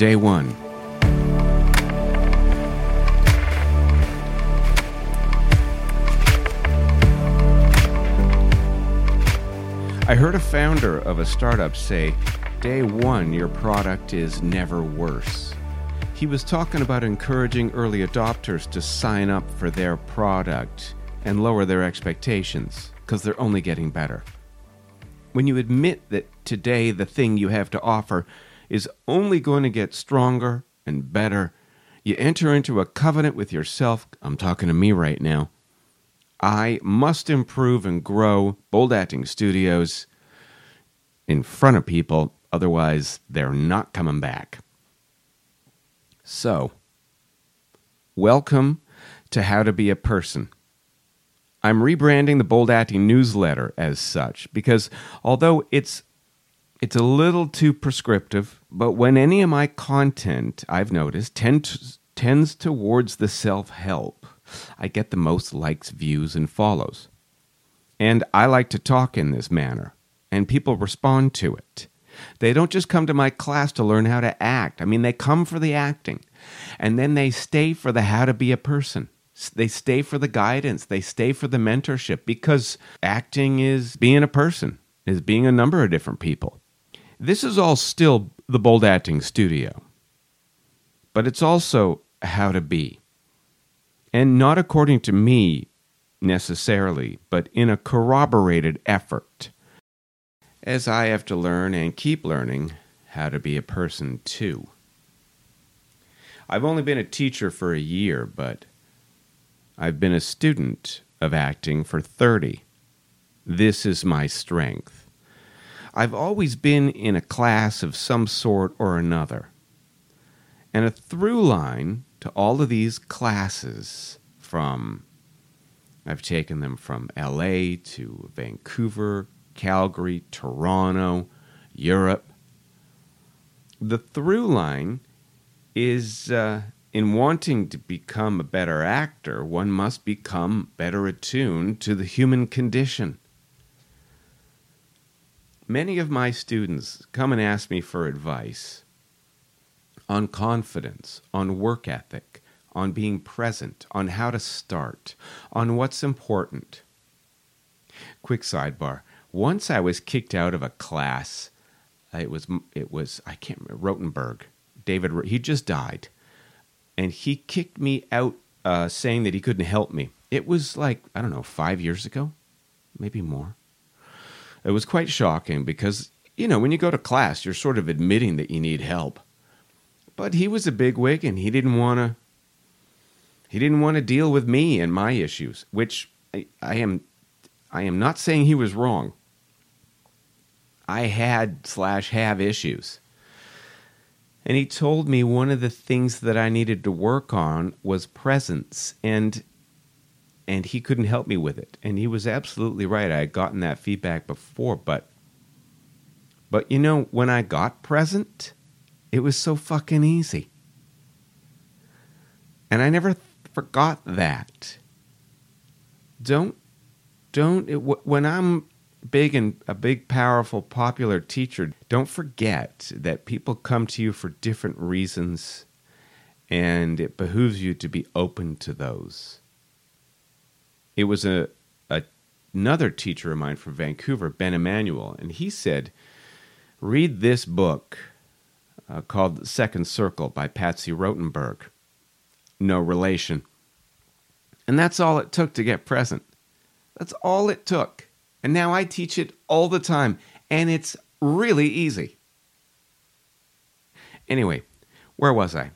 Day 1. I heard a founder of a startup say, "Day 1, your product is never worse." He was talking about encouraging early adopters to sign up for their product and lower their expectations, because they're only getting better. When you admit that today the thing you have to offer is only going to get stronger and better, you enter into a covenant with yourself. I'm talking to me right now. I must improve and grow Bold Acting Studios in front of people, otherwise they're not coming back. So, welcome to How to Be a Person. I'm rebranding the Bold Acting newsletter as such, because although it's a little too prescriptive, but when any of my content, I've noticed, tends towards the self-help, I get the most likes, views, and follows. And I like to talk in this manner, and people respond to it. They don't just come to my class to learn how to act. I mean, they come for the acting, and then they stay for the how to be a person. They stay for the guidance. They stay for the mentorship, because acting is being a person, is being a number of different people. This is all still the Bold Acting Studio, but it's also how to be. And not according to me, necessarily, but in a corroborated effort, as I have to learn and keep learning how to be a person too. I've only been a teacher for a year, but I've been a student of acting for 30. This is my strength. I've always been in a class of some sort or another. And a through line to all of these classes, I've taken them from LA to Vancouver, Calgary, Toronto, Europe. The through line is in wanting to become a better actor, one must become better attuned to the human condition. Many of my students come and ask me for advice on confidence, on work ethic, on being present, on how to start, on what's important. Quick sidebar. Once I was kicked out of a class. It was I can't remember, Rotenberg. David, he just died. And he kicked me out saying that he couldn't help me. It was like, I don't know, 5 years ago, maybe more. It was quite shocking because, you know, when you go to class, you're sort of admitting that you need help. But he was a bigwig, and he didn't want to deal with me and my issues, which I am not saying he was wrong. I had/have issues. And he told me one of the things that I needed to work on was presence, and he couldn't help me with it. And he was absolutely right. I had gotten that feedback before, but you know, when I got present, it was so fucking easy. And I never forgot that. When I'm big and a big, powerful, popular teacher, don't forget that people come to you for different reasons, and it behooves you to be open to those. It was another teacher of mine from Vancouver, Ben Emanuel, and he said, read this book called Second Circle by Patsy Rotenberg. No relation. And that's all it took to get present. That's all it took. And now I teach it all the time, and it's really easy. Anyway, where was I?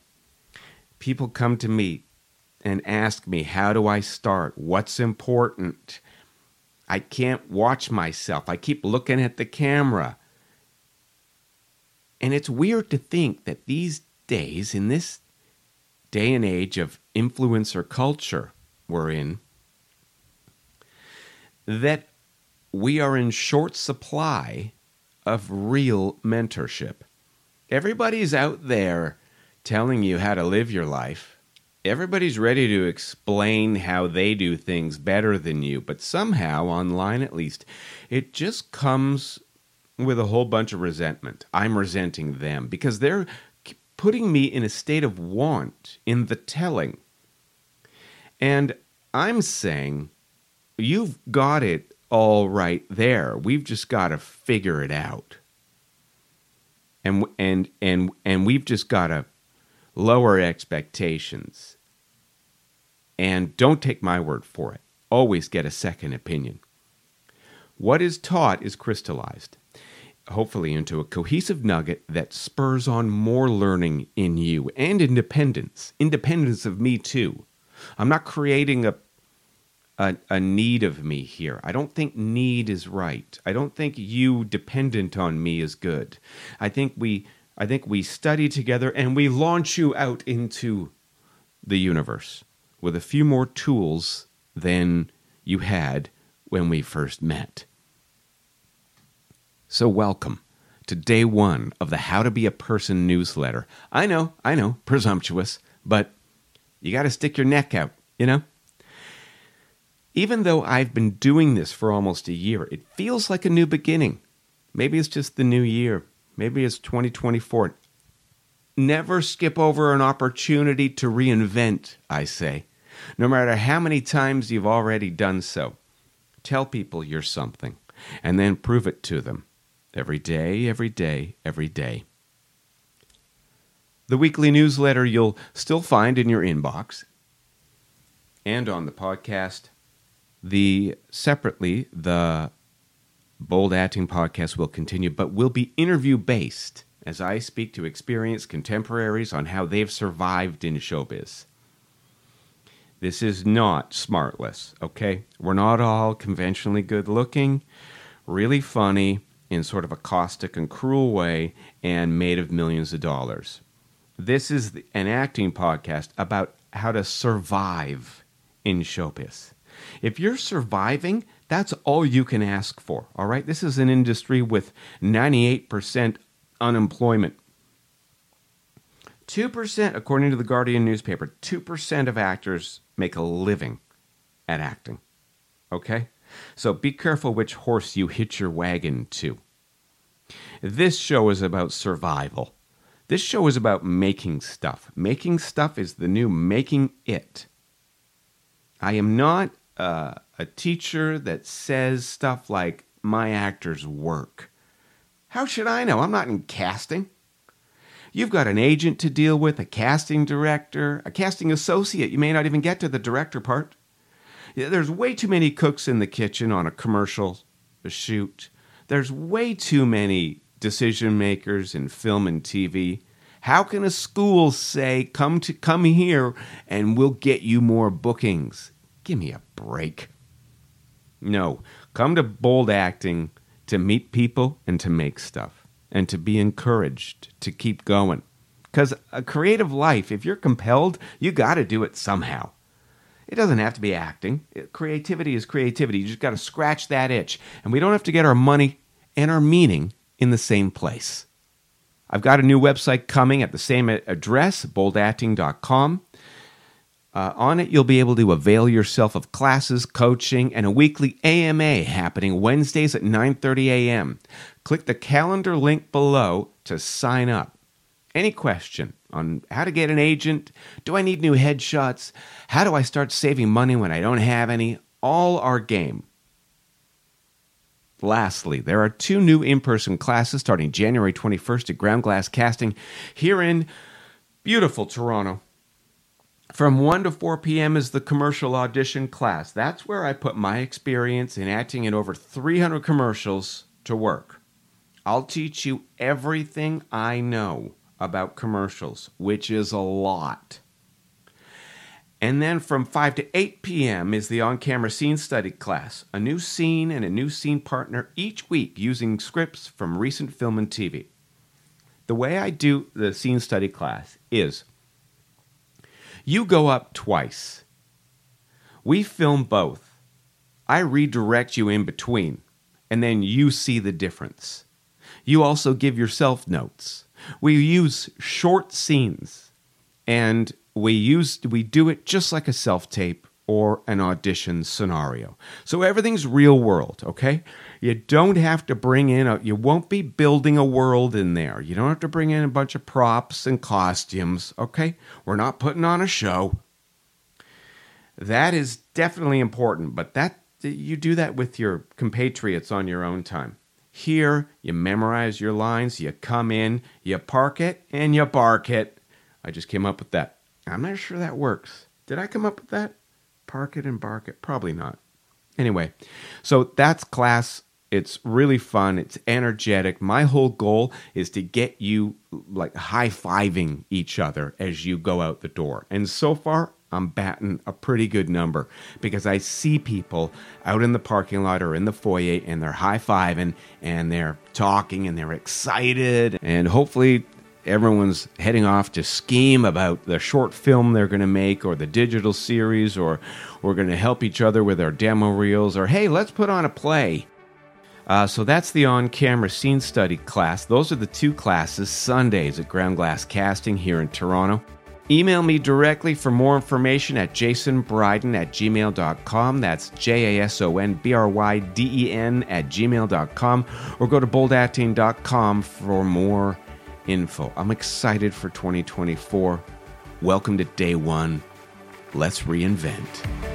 People come to me and ask me, how do I start? What's important? I can't watch myself. I keep looking at the camera. And it's weird to think that these days, in this day and age of influencer culture we're in, that we are in short supply of real mentorship. Everybody's out there telling you how to live your life. Everybody's ready to explain how they do things better than you, but somehow, online at least, it just comes with a whole bunch of resentment. I'm resenting them because they're putting me in a state of want in the telling. And I'm saying, you've got it all right there. We've just got to figure it out. And we've just got to lower expectations. And don't take my word for it. Always get a second opinion. What is taught is crystallized, hopefully into a cohesive nugget that spurs on more learning in you and independence. Independence of me too. I'm not creating a need of me here. I don't think need is right. I don't think you dependent on me is good. I think we study together and we launch you out into the universe with a few more tools than you had when we first met. So welcome to day one of the How to Be a Person newsletter. I know, presumptuous, but you got to stick your neck out, you know? Even though I've been doing this for almost a year, it feels like a new beginning. Maybe it's just the new year. Maybe it's 2024. Never skip over an opportunity to reinvent, I say, no matter how many times you've already done so. Tell people you're something, and then prove it to them. Every day, every day, every day. The weekly newsletter you'll still find in your inbox and on the podcast. Separately, the Bold Acting podcast will continue, but will be interview-based as I speak to experienced contemporaries on how they've survived in showbiz. This is not smartless, okay? We're not all conventionally good-looking, really funny, in sort of a caustic and cruel way, and made of millions of dollars. This is an acting podcast about how to survive in showbiz. If you're surviving, that's all you can ask for, all right? This is an industry with 98% unemployment. 2%, according to the Guardian newspaper, 2% of actors make a living at acting, okay? So be careful which horse you hitch your wagon to. This show is about survival. This show is about making stuff. Making stuff is the new making it. I am not a teacher that says stuff like, my actors work. How should I know? I'm not in casting. You've got an agent to deal with, a casting director, a casting associate. You may not even get to the director part. There's way too many cooks in the kitchen on a commercial, a shoot. There's way too many decision makers in film and TV. How can a school say, come here and we'll get you more bookings? Give me a break. No, come to Bold Acting to meet people and to make stuff and to be encouraged to keep going. Because a creative life, if you're compelled, you got to do it somehow. It doesn't have to be acting. Creativity is creativity. You just got to scratch that itch. And we don't have to get our money and our meaning in the same place. I've got a new website coming at the same address, boldacting.com. On it, you'll be able to avail yourself of classes, coaching, and a weekly AMA happening Wednesdays at 9:30 a.m. Click the calendar link below to sign up. Any question on how to get an agent? Do I need new headshots? How do I start saving money when I don't have any? All our game. Lastly, there are two new in-person classes starting January 21st at Ground Glass Casting here in beautiful Toronto. From 1 to 4 p.m. is the commercial audition class. That's where I put my experience in acting in over 300 commercials to work. I'll teach you everything I know about commercials, which is a lot. And then from 5 to 8 p.m. is the on-camera scene study class, a new scene and a new scene partner each week using scripts from recent film and TV. The way I do the scene study class is, you go up twice. We film both. I redirect you in between, and then you see the difference. You also give yourself notes. We use short scenes, and we do it just like a self-tape or an audition scenario. So everything's real world, okay? You don't have to bring in, you won't be building a world in there. You don't have to bring in a bunch of props and costumes, okay? We're not putting on a show. That is definitely important, but that you do that with your compatriots on your own time. Here, you memorize your lines, you come in, you park it, and you bark it. I just came up with that. I'm not sure that works. Did I come up with that? Park it and bark it? Probably not. Anyway, so that's class. It's really fun. It's energetic. My whole goal is to get you like high-fiving each other as you go out the door. And so far, I'm batting a pretty good number because I see people out in the parking lot or in the foyer and they're high-fiving and they're talking and they're excited. And hopefully everyone's heading off to scheme about the short film they're going to make or the digital series, or we're going to help each other with our demo reels, or hey, let's put on a play. So that's the on-camera scene study class. Those are the two classes, Sundays at Ground Glass Casting here in Toronto. Email me directly for more information at jasonbryden@gmail.com. That's JASONBRYDEN@gmail.com. Or go to boldacting.com for more info. I'm excited for 2024. Welcome to day one. Let's reinvent.